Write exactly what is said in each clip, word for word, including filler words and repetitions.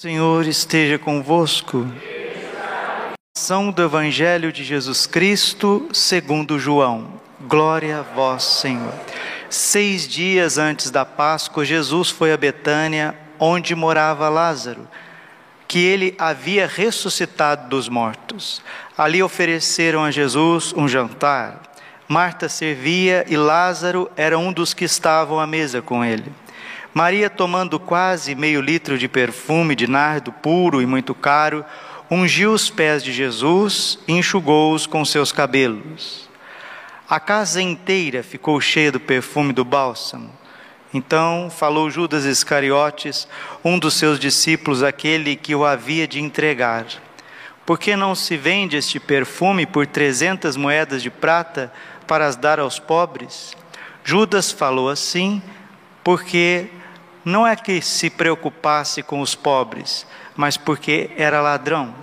Senhor esteja convosco. São do Evangelho de Jesus Cristo segundo João. Glória a vós, Senhor. Seis dias antes da Páscoa, Jesus foi a Betânia, onde morava Lázaro, que ele havia ressuscitado dos mortos. Ali ofereceram a Jesus um jantar. Marta servia e Lázaro era um dos que estavam à mesa com ele. Maria, tomando quase meio litro de perfume de nardo puro e muito caro, ungiu os pés de Jesus e enxugou-os com seus cabelos. A casa inteira ficou cheia do perfume do bálsamo. Então falou Judas Iscariotes, um dos seus discípulos, aquele que o havia de entregar: por que não se vende este perfume por trezentas moedas de prata para as dar aos pobres? Judas falou assim porque não é que se preocupasse com os pobres, mas porque era ladrão.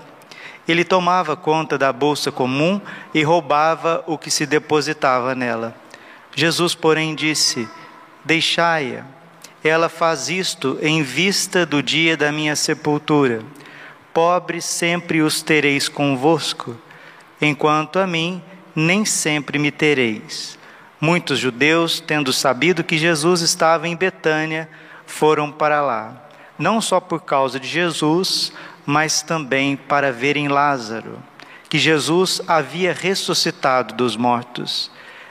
Ele tomava conta da bolsa comum e roubava o que se depositava nela. Jesus, porém, disse: deixai-a, ela faz isto em vista do dia da minha sepultura. Pobres sempre os tereis convosco, enquanto a mim nem sempre me tereis. Muitos judeus, tendo sabido que Jesus estava em Betânia, foram para lá, não só por causa de Jesus, mas também para verem Lázaro, que Jesus havia ressuscitado dos mortos.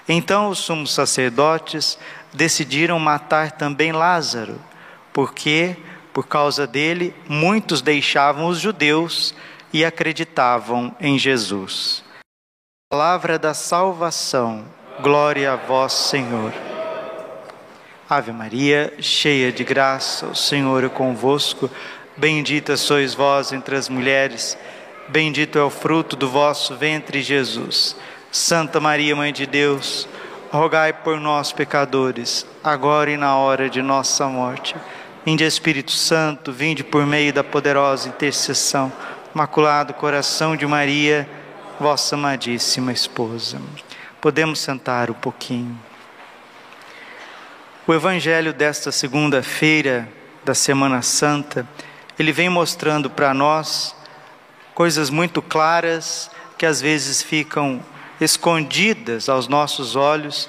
Então os sumos sacerdotes decidiram matar também Lázaro, porque, por causa dele, muitos deixavam os judeus e acreditavam em Jesus. Palavra da salvação. Glória a vós, Senhor. Ave Maria, cheia de graça, o Senhor é convosco. Bendita sois vós entre as mulheres, bendito é o fruto do vosso ventre, Jesus. Santa Maria, Mãe de Deus, rogai por nós, pecadores, agora e na hora de nossa morte. Vinde, Espírito Santo, vinde por meio da poderosa intercessão. Imaculado Coração de Maria, vossa amadíssima esposa. Podemos sentar um pouquinho. O Evangelho desta segunda-feira da Semana Santa, ele vem mostrando para nós coisas muito claras que às vezes ficam escondidas aos nossos olhos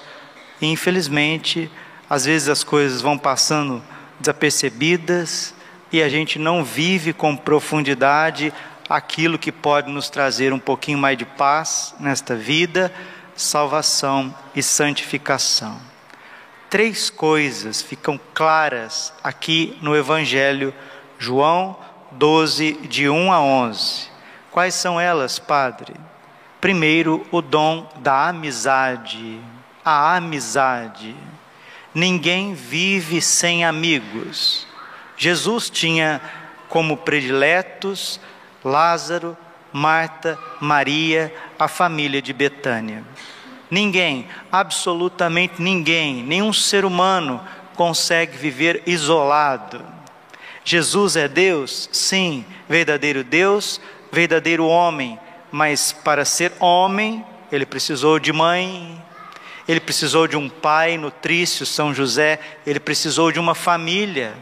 e, infelizmente, às vezes as coisas vão passando desapercebidas e a gente não vive com profundidade aquilo que pode nos trazer um pouquinho mais de paz nesta vida, salvação e santificação. Três coisas ficam claras aqui no Evangelho, João doze, de um a onze. Quais são elas, Padre? Primeiro, o dom da amizade. A amizade. Ninguém vive sem amigos. Jesus tinha como prediletos Lázaro, Marta, Maria, a família de Betânia. Ninguém, absolutamente ninguém, nenhum ser humano consegue viver isolado. Jesus é Deus? Sim, verdadeiro Deus, verdadeiro homem, mas para ser homem, ele precisou de mãe, ele precisou de um pai nutrício, São José, ele precisou de uma família.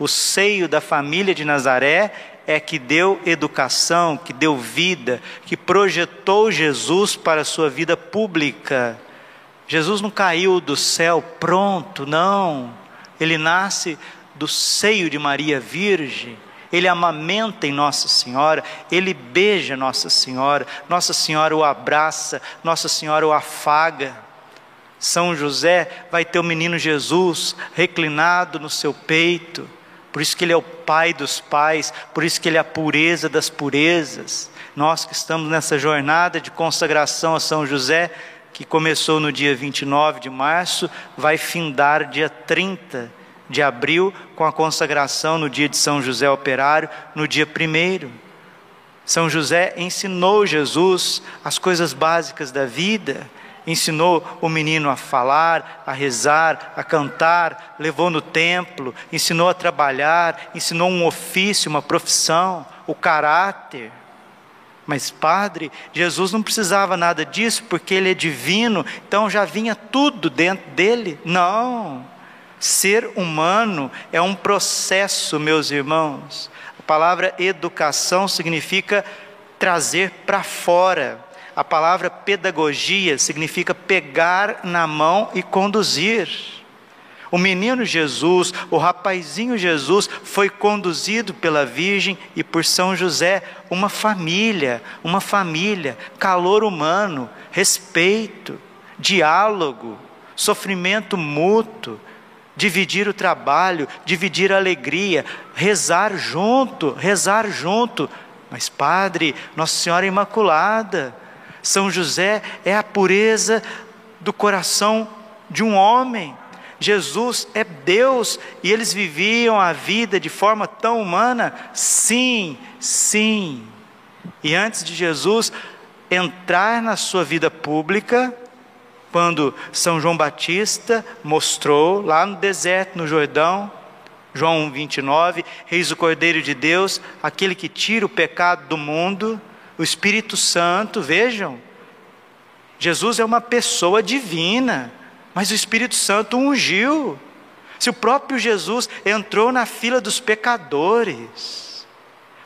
O seio da família de Nazaré é que deu educação, que deu vida, que projetou Jesus para a sua vida pública. Jesus não caiu do céu pronto, não. Ele nasce do seio de Maria Virgem. Ele amamenta em Nossa Senhora, ele beija Nossa Senhora, Nossa Senhora o abraça, Nossa Senhora o afaga. São José vai ter o menino Jesus reclinado no seu peito. Por isso que ele é o pai dos pais, por isso que ele é a pureza das purezas. Nós que estamos nessa jornada de consagração a São José, que começou no dia vinte e nove de março, vai findar dia trinta de abril, com a consagração no dia de São José Operário, no dia primeiro. São José ensinou Jesus as coisas básicas da vida. Ensinou o menino a falar, a rezar, a cantar, levou no templo, ensinou a trabalhar, ensinou um ofício, uma profissão, o caráter. Mas, Padre, Jesus não precisava nada disso porque ele é divino, então já vinha tudo dentro dele? Não. Ser humano é um processo, meus irmãos. A A palavra educação significa trazer para fora. A palavra pedagogia significa pegar na mão e conduzir. O menino Jesus, o rapazinho Jesus, foi conduzido pela Virgem e por São José, uma família, uma família, calor humano, respeito, diálogo, sofrimento mútuo, dividir o trabalho, dividir a alegria, rezar junto, rezar junto. Mas Padre, Nossa Senhora Imaculada, São José é a pureza do coração de um homem. Jesus é Deus e eles viviam a vida de forma tão humana? Sim, sim. E antes de Jesus entrar na sua vida pública, quando São João Batista mostrou lá no deserto, no Jordão, João um, vinte e nove, eis o Cordeiro de Deus, aquele que tira o pecado do mundo, o Espírito Santo, vejam, Jesus é uma pessoa divina, mas o Espírito Santo ungiu. Se o próprio Jesus entrou na fila dos pecadores,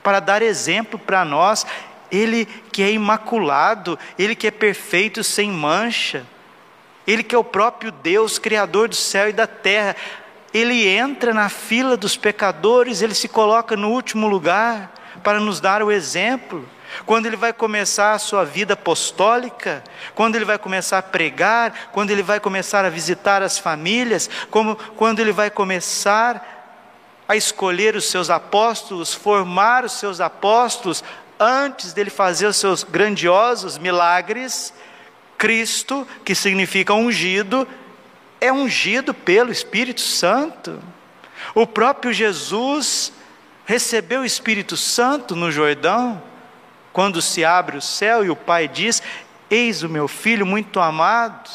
para dar exemplo para nós, Ele que é imaculado, Ele que é perfeito sem mancha, Ele que é o próprio Deus, Criador do céu e da terra, Ele entra na fila dos pecadores, Ele se coloca no último lugar, para nos dar o exemplo. Quando ele vai começar a sua vida apostólica, quando ele vai começar a pregar, quando ele vai começar a visitar as famílias, como, quando ele vai começar a escolher os seus apóstolos, formar os seus apóstolos, antes dele fazer os seus grandiosos milagres, Cristo, que significa ungido, é ungido pelo Espírito Santo. O próprio Jesus recebeu o Espírito Santo no Jordão, quando se abre o céu e o Pai diz: eis o meu filho muito amado,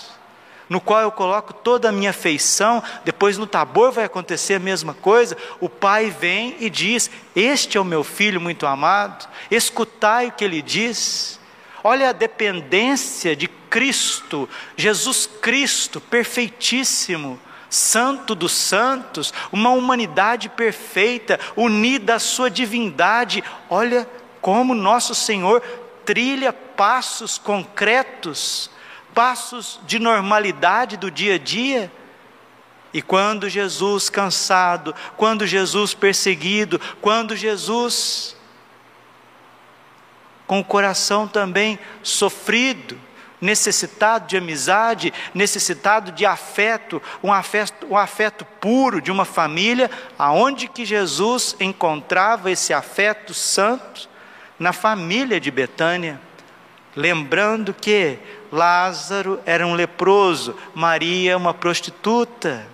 no qual eu coloco toda a minha afeição. Depois no Tabor vai acontecer a mesma coisa. O Pai vem e diz: este é o meu filho muito amado, escutai o que ele diz. Olha a dependência de Cristo, Jesus Cristo, perfeitíssimo, Santo dos santos, uma humanidade perfeita, unida à sua divindade. Olha como nosso Senhor trilha passos concretos, passos de normalidade do dia a dia. E quando Jesus cansado, quando Jesus perseguido, quando Jesus com o coração também sofrido, necessitado de amizade, necessitado de afeto, um afeto, um afeto puro de uma família, aonde que Jesus encontrava esse afeto santo? Na família de Betânia, lembrando que Lázaro era um leproso, Maria uma prostituta,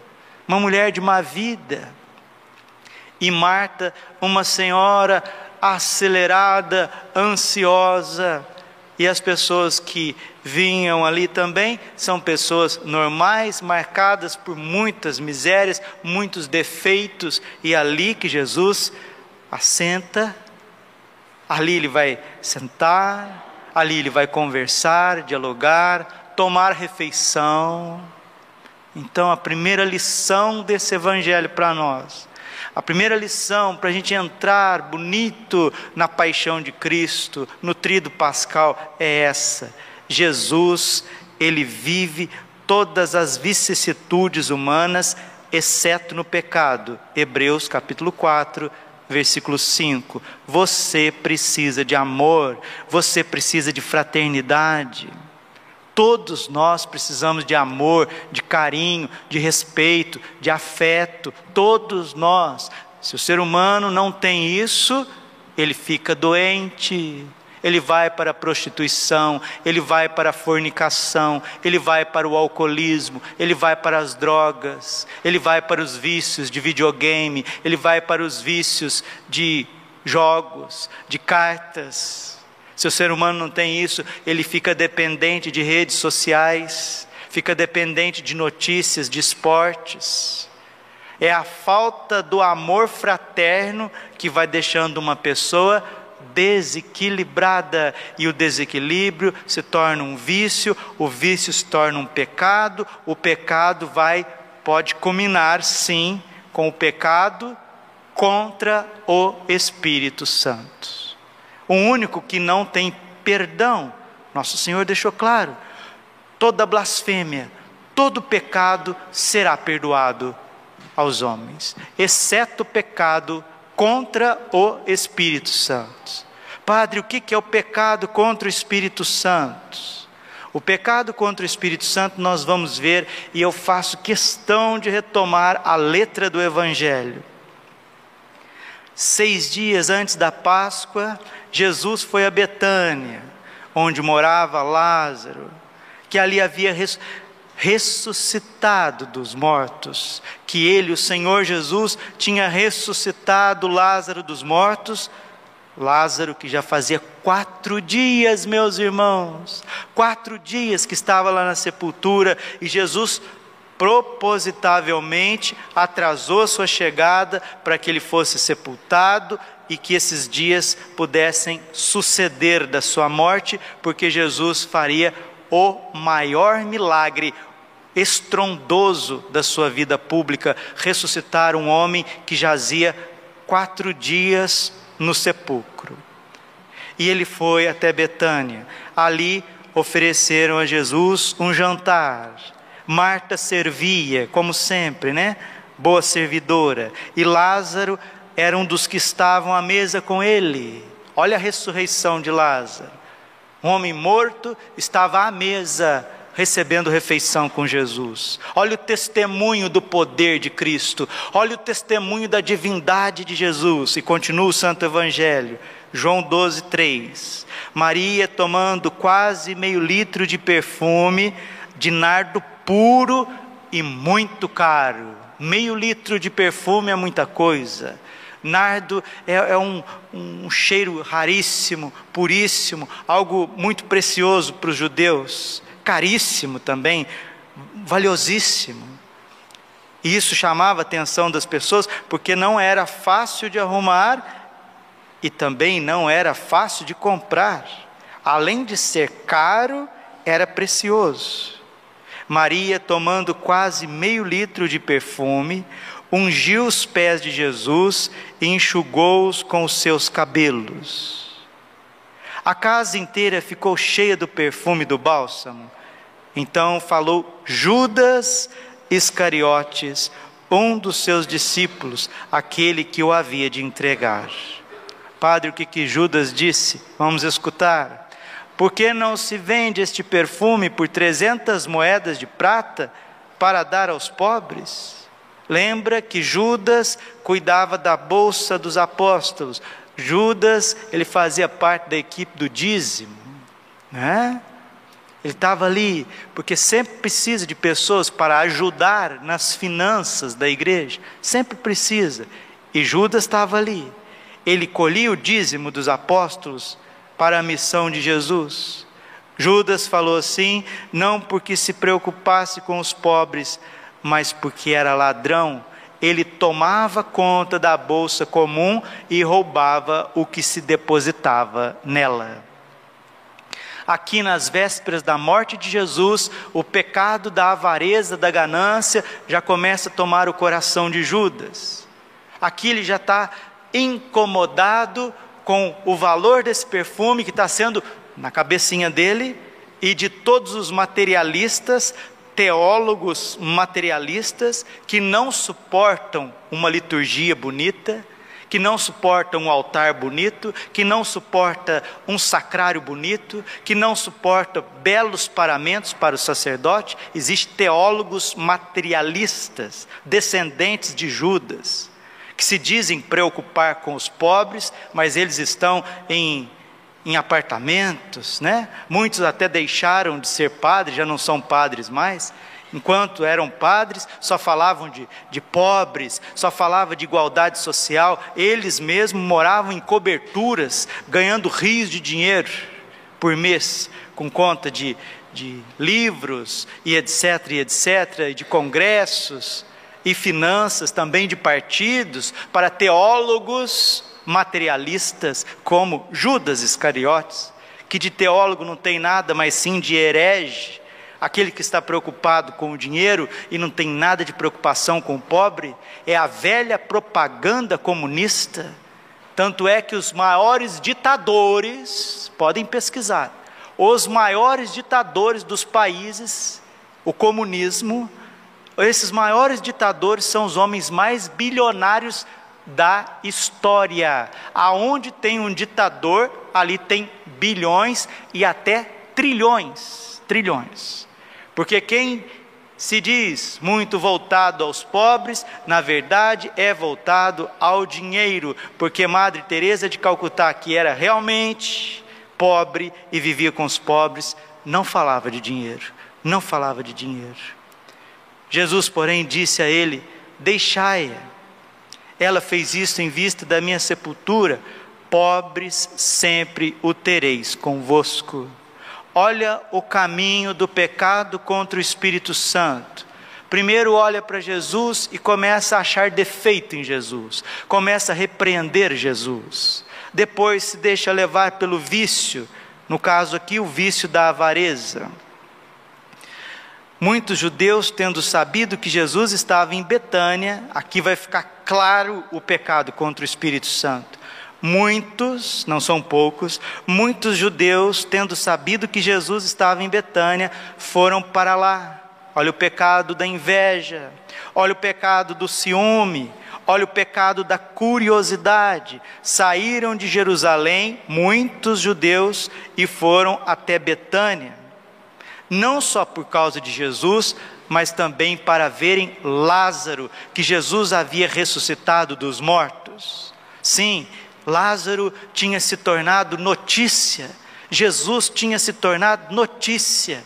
uma mulher de má vida, e Marta uma senhora acelerada, ansiosa, e as pessoas que vinham ali também são pessoas normais, marcadas por muitas misérias, muitos defeitos, e ali que Jesus assenta. Ali ele vai sentar, ali ele vai conversar, dialogar, tomar refeição. Então a primeira lição desse evangelho para nós, a primeira lição para a gente entrar bonito na paixão de Cristo, no tríduo pascal, é essa: Jesus, ele vive todas as vicissitudes humanas, exceto no pecado. Hebreus capítulo quatro, versículo cinco, você precisa de amor, você precisa de fraternidade. Todos nós precisamos de amor, de carinho, de respeito, de afeto, todos nós. Se o ser humano não tem isso, ele fica doente, ele vai para a prostituição, ele vai para a fornicação, ele vai para o alcoolismo, ele vai para as drogas, ele vai para os vícios de videogame, ele vai para os vícios de jogos, de cartas. Se o ser humano não tem isso, ele fica dependente de redes sociais, fica dependente de notícias, de esportes. É a falta do amor fraterno que vai deixando uma pessoa desequilibrada, e o desequilíbrio se torna um vício, o vício se torna um pecado, o pecado vai, pode culminar sim com o pecado contra o Espírito Santo. O único que não tem perdão, Nosso Senhor deixou claro, toda blasfêmia, todo pecado será perdoado aos homens, exceto o pecado contra o Espírito Santo. Padre, o que é o pecado contra o Espírito Santo? O pecado contra o Espírito Santo nós vamos ver, e eu faço questão de retomar a letra do Evangelho. Seis dias antes da Páscoa, Jesus foi a Betânia, onde morava Lázaro, que ali havia res, ressuscitado dos mortos, que ele, o Senhor Jesus, tinha ressuscitado Lázaro dos mortos, Lázaro que já fazia quatro dias, meus irmãos, quatro dias que estava lá na sepultura, e Jesus propositavelmente atrasou sua chegada para que ele fosse sepultado e que esses dias pudessem suceder da sua morte, porque Jesus faria o maior milagre estrondoso da sua vida pública, ressuscitar um homem que jazia quatro dias no sepulcro. E ele foi até Betânia. Ali ofereceram a Jesus um jantar. Marta servia, como sempre, né? Boa servidora. E Lázaro era um dos que estavam à mesa com ele. Olha a ressurreição de Lázaro. Um homem morto estava à mesa, recebendo refeição com Jesus. Olha o testemunho do poder de Cristo. Olha o testemunho da divindade de Jesus. E continua o Santo Evangelho. João doze, três. Maria, tomando quase meio litro de perfume de nardo puro e muito caro. Meio litro de perfume é muita coisa. Nardo é, é um, um cheiro raríssimo, puríssimo, algo muito precioso para os judeus. Caríssimo também, valiosíssimo. E isso chamava a atenção das pessoas, porque não era fácil de arrumar e também não era fácil de comprar. Além de ser caro, era precioso. Maria, tomando quase meio litro de perfume, ungiu os pés de Jesus e enxugou-os com os seus cabelos. A casa inteira ficou cheia do perfume do bálsamo. Então falou Judas Iscariotes, um dos seus discípulos, aquele que o havia de entregar. Padre, o que, que Judas disse? Vamos escutar. Por que não se vende este perfume por trezentas moedas de prata para dar aos pobres? Lembra que Judas cuidava da bolsa dos apóstolos. Judas, ele fazia parte da equipe do dízimo, né? Ele estava ali, porque sempre precisa de pessoas para ajudar nas finanças da igreja, sempre precisa, e Judas estava ali, ele colhia o dízimo dos apóstolos para a missão de Jesus. Judas falou assim, não porque se preocupasse com os pobres, mas porque era ladrão. Ele tomava conta da bolsa comum e roubava o que se depositava nela. Aqui nas vésperas da morte de Jesus, o pecado da avareza, da ganância, já começa a tomar o coração de Judas. Aqui ele já está incomodado com o valor desse perfume que está sendo, na cabecinha dele, e de todos os materialistas, teólogos materialistas que não suportam uma liturgia bonita, que não suportam um altar bonito, que não suporta um sacrário bonito, que não suporta belos paramentos para o sacerdote. Existem teólogos materialistas, descendentes de Judas, que se dizem preocupar com os pobres, mas eles estão em... em apartamentos, né? Muitos até deixaram de ser padres, já não são padres mais. Enquanto eram padres, só falavam de, de pobres, só falavam de igualdade social. Eles mesmos moravam em coberturas, ganhando rios de dinheiro por mês, com conta de, de livros e etc, e etc, e de congressos, e finanças também de partidos, para teólogos materialistas como Judas Iscariotes, que de teólogo não tem nada, mas sim de herege, Aquele que está preocupado com o dinheiro e não tem nada de preocupação com o pobre, é a velha propaganda comunista. Tanto é que os maiores ditadores, podem pesquisar, os maiores ditadores dos países, o comunismo, esses maiores ditadores são os homens mais bilionários da história. Aonde tem um ditador, ali tem bilhões e até trilhões, trilhões. Porque quem se diz muito voltado aos pobres, na verdade é voltado ao dinheiro, porque Madre Teresa de Calcutá, que era realmente pobre e vivia com os pobres, não falava de dinheiro, não falava de dinheiro. Jesus, porém, disse a ele: deixai-a, ela fez isso em vista da minha sepultura. Pobres sempre o tereis convosco. Olha o caminho do pecado contra o Espírito Santo. Primeiro olha para Jesus e começa a achar defeito em Jesus, começa a repreender Jesus. Depois se deixa levar pelo vício, no caso aqui o vício da avareza. Muitos judeus, tendo sabido que Jesus estava em Betânia, aqui vai ficar claro o pecado contra o Espírito Santo. Muitos, não são poucos, muitos judeus, tendo sabido que Jesus estava em Betânia, foram para lá. Olha o pecado da inveja, olha o pecado do ciúme, olha o pecado da curiosidade. Saíram de Jerusalém muitos judeus e foram até Betânia, não só por causa de Jesus, mas também para verem Lázaro, que Jesus havia ressuscitado dos mortos. Sim, Lázaro tinha se tornado notícia, Jesus tinha se tornado notícia,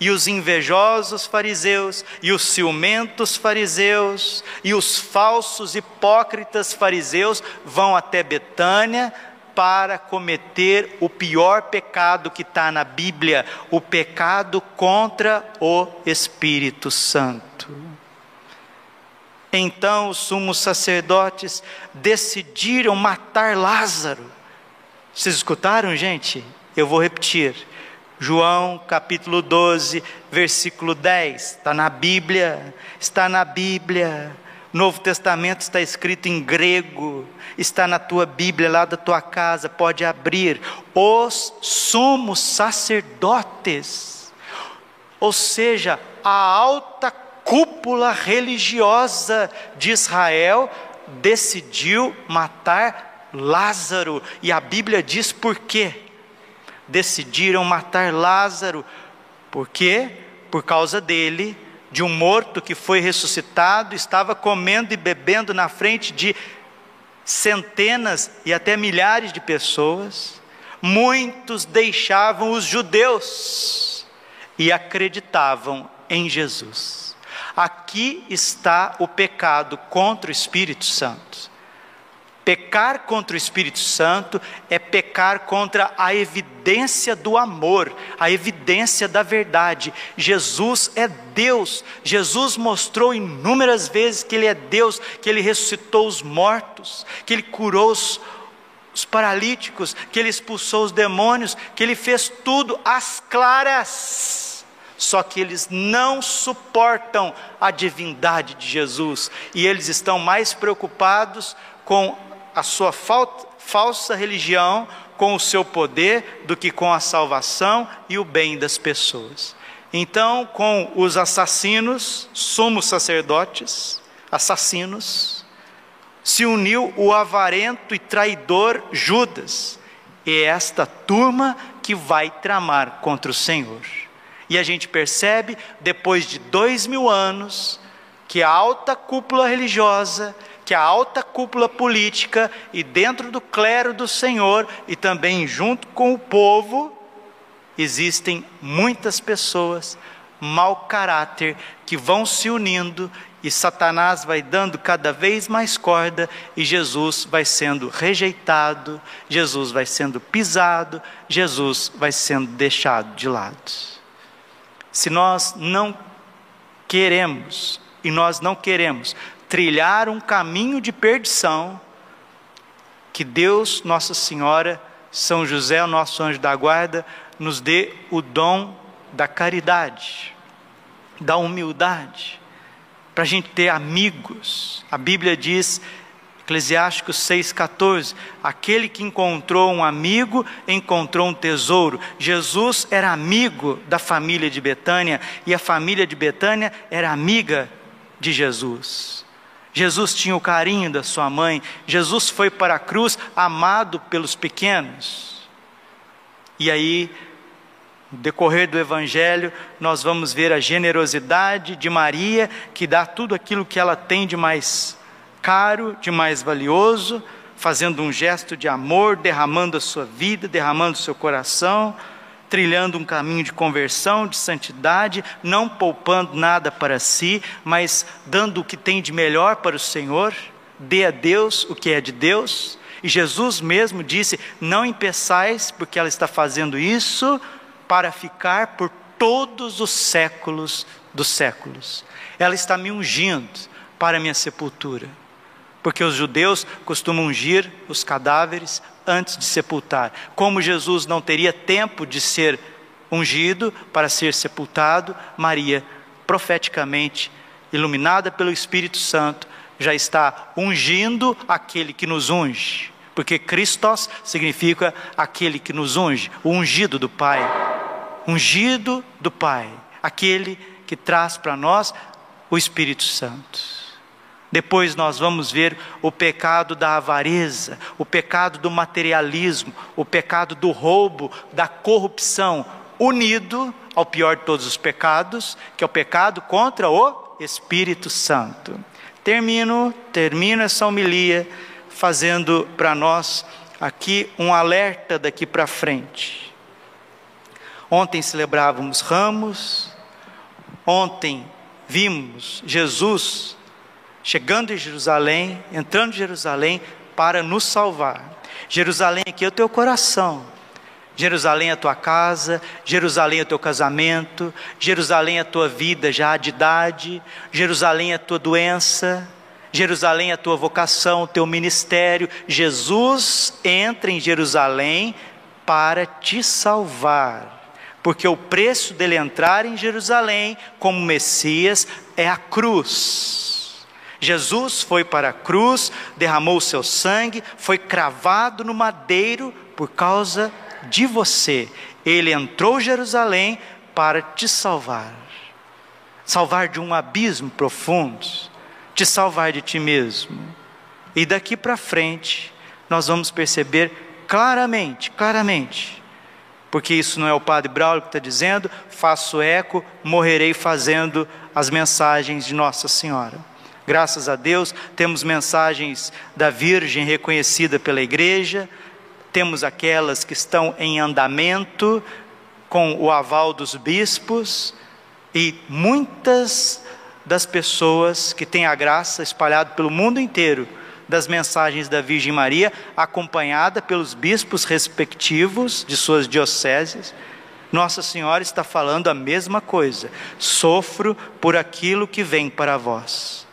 e os invejosos fariseus, e os ciumentos fariseus, e os falsos hipócritas fariseus vão até Betânia para cometer o pior pecado que está na Bíblia, o pecado contra o Espírito Santo. Então os sumos sacerdotes decidiram matar Lázaro. Vocês escutaram, gente? Eu vou repetir. João capítulo doze, versículo dez, está na Bíblia, está na Bíblia, Novo Testamento está escrito em grego, está na tua Bíblia, lá da tua casa, pode abrir. Os sumos sacerdotes, ou seja, a alta cúpula religiosa de Israel, decidiu matar Lázaro, e a Bíblia diz por quê? Decidiram matar Lázaro, porque por causa dele, de um morto que foi ressuscitado, estava comendo e bebendo na frente de centenas e até milhares de pessoas. Muitos deixavam os judeus e acreditavam em Jesus. Aqui está o pecado contra o Espírito Santo. Pecar contra o Espírito Santo é pecar contra a evidência do amor, a evidência da verdade. Jesus é Deus, Jesus mostrou inúmeras vezes que Ele é Deus, que Ele ressuscitou os mortos, que Ele curou os, os paralíticos, que Ele expulsou os demônios, que Ele fez tudo às claras. Só que eles não suportam a divindade de Jesus, e eles estão mais preocupados com a sua falta, falsa religião, com o seu poder, do que com a salvação e o bem das pessoas. Então, com os assassinos, sumos sacerdotes, assassinos, se uniu o avarento e traidor Judas, e é esta turma que vai tramar contra o Senhor. E a gente percebe, depois de dois mil anos, que a alta cúpula religiosa, que a alta cúpula política, e dentro do clero do Senhor, e também junto com o povo, existem muitas pessoas, mau caráter, que vão se unindo, e Satanás vai dando cada vez mais corda, e Jesus vai sendo rejeitado, Jesus vai sendo pisado, Jesus vai sendo deixado de lado. Se nós não queremos, e nós não queremos, trilhar um caminho de perdição, que Deus, Nossa Senhora, São José, o nosso anjo da guarda, nos dê o dom da caridade, da humildade, para a gente ter amigos. A Bíblia diz, Eclesiásticos seis, quatorze, aquele que encontrou um amigo, encontrou um tesouro. Jesus era amigo da família de Betânia, e a família de Betânia era amiga de Jesus. Jesus tinha o carinho da sua mãe. Jesus foi para a cruz amado pelos pequenos. E aí, no decorrer do Evangelho, nós vamos ver a generosidade de Maria, que dá tudo aquilo que ela tem de mais caro, de mais valioso, fazendo um gesto de amor, derramando a sua vida, derramando o seu coração, trilhando um caminho de conversão, de santidade, não poupando nada para si, mas dando o que tem de melhor para o Senhor. Dê a Deus o que é de Deus. E Jesus mesmo disse, não impeçais, porque ela está fazendo isso para ficar por todos os séculos dos séculos. Ela está me ungindo para a minha sepultura, porque os judeus costumam ungir os cadáveres antes de sepultar. Como Jesus não teria tempo de ser ungido para ser sepultado, Maria, profeticamente, iluminada pelo Espírito Santo, já está ungindo aquele que nos unge, porque Christos significa aquele que nos unge, o ungido do Pai, ungido do Pai, aquele que traz para nós o Espírito Santo. Depois nós vamos ver o pecado da avareza, o pecado do materialismo, o pecado do roubo, da corrupção, unido ao pior de todos os pecados, que é o pecado contra o Espírito Santo. Termino, termino essa homilia fazendo para nós aqui um alerta daqui para frente. Ontem celebrávamos Ramos, ontem vimos Jesus chegando em Jerusalém, entrando em Jerusalém para nos salvar. Jerusalém aqui é o teu coração, Jerusalém é a tua casa, Jerusalém é o teu casamento, Jerusalém é a tua vida já de idade, Jerusalém é a tua doença, Jerusalém é a tua vocação, o teu ministério. Jesus entra em Jerusalém para te salvar, porque o preço dele entrar em Jerusalém como Messias é a cruz. Jesus foi para a cruz, derramou o seu sangue, foi cravado no madeiro por causa de você. Ele entrou em Jerusalém para te salvar. Salvar de um abismo profundo, te salvar de ti mesmo. E daqui para frente, nós vamos perceber claramente, claramente, porque isso não é o padre Braulio que está dizendo, faço eco, morrerei fazendo as mensagens de Nossa Senhora. Graças a Deus, temos mensagens da Virgem reconhecida pela Igreja, temos aquelas que estão em andamento, com o aval dos bispos, e muitas das pessoas que têm a graça espalhada pelo mundo inteiro, das mensagens da Virgem Maria, acompanhada pelos bispos respectivos de suas dioceses. Nossa Senhora está falando a mesma coisa, sofro por aquilo que vem para vós.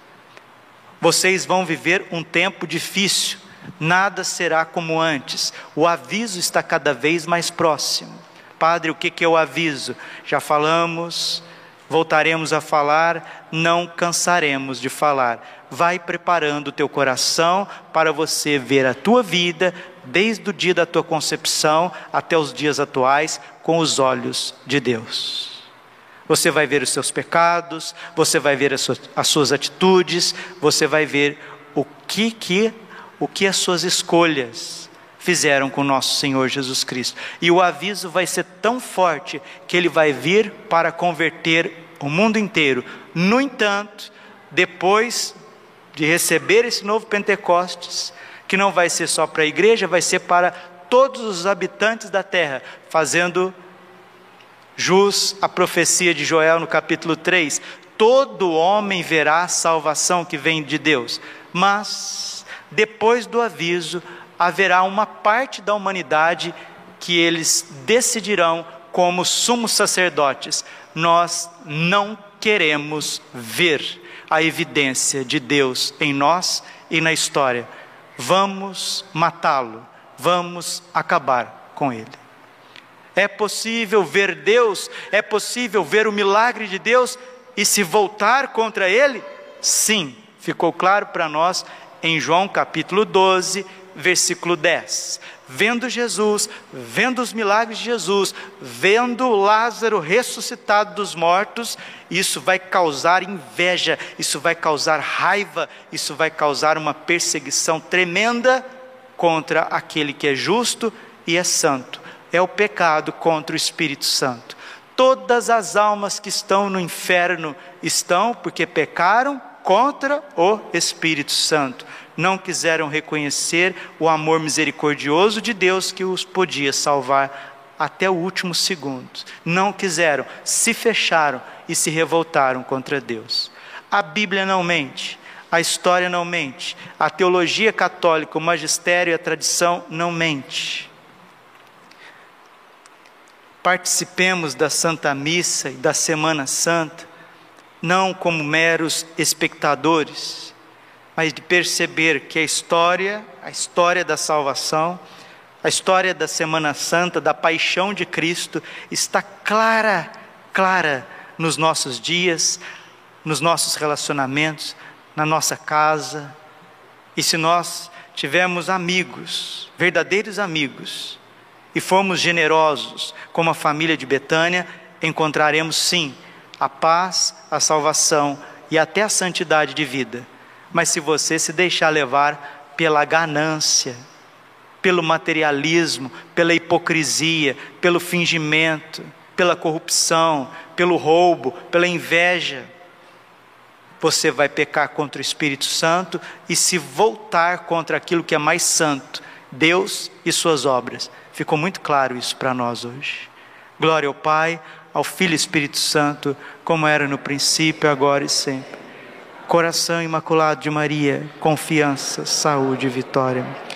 Vocês vão viver um tempo difícil, nada será como antes, o aviso está cada vez mais próximo. Padre, o que que é o aviso? Já falamos, voltaremos a falar, não cansaremos de falar. Vai preparando o teu coração para você ver a tua vida, desde o dia da tua concepção até os dias atuais, com os olhos de Deus. Você vai ver os seus pecados, você vai ver as suas, as suas atitudes, você vai ver o que, que, o que as suas escolhas fizeram com o nosso Senhor Jesus Cristo. E o aviso vai ser tão forte que ele vai vir para converter o mundo inteiro. No entanto, depois de receber esse novo Pentecostes, que não vai ser só para a Igreja, vai ser para todos os habitantes da terra, fazendo jus à profecia de Joel no capítulo três, todo homem verá a salvação que vem de Deus. Mas, depois do aviso, haverá uma parte da humanidade que eles decidirão como sumos sacerdotes. Nós não queremos ver a evidência de Deus em nós e na história. Vamos matá-lo, vamos acabar com ele. é possível ver Deus, é possível ver o milagre de Deus e se voltar contra Ele? Sim, ficou claro para nós em João capítulo doze, versículo dez. Vendo Jesus, vendo os milagres de Jesus, vendo Lázaro ressuscitado dos mortos, isso vai causar inveja, isso vai causar raiva, isso vai causar uma perseguição tremenda contra aquele que é justo e é santo. É o pecado contra o Espírito Santo. Todas as almas que estão no inferno estão porque pecaram contra o Espírito Santo. Não quiseram reconhecer o amor misericordioso de Deus que os podia salvar até o último segundo. Não quiseram, se fecharam e se revoltaram contra Deus. A Bíblia não mente, a história não mente, a teologia católica, o magistério e a tradição não mente. Participemos da Santa Missa e da Semana Santa, não como meros espectadores, mas de perceber que a história, a história da salvação, a história da Semana Santa, da paixão de Cristo, está clara, clara nos nossos dias, nos nossos relacionamentos, na nossa casa. E se nós tivermos amigos, verdadeiros amigos, e formos generosos, como a família de Betânia, encontraremos sim a paz, a salvação e até a santidade de vida. Mas se você se deixar levar pela ganância, pelo materialismo, pela hipocrisia, pelo fingimento, pela corrupção, pelo roubo, pela inveja, você vai pecar contra o Espírito Santo e se voltar contra aquilo que é mais santo, Deus e suas obras. Ficou muito claro isso para nós hoje. Glória ao Pai, ao Filho e Espírito Santo, como era no princípio, agora e sempre. Coração imaculado de Maria, confiança, saúde e vitória.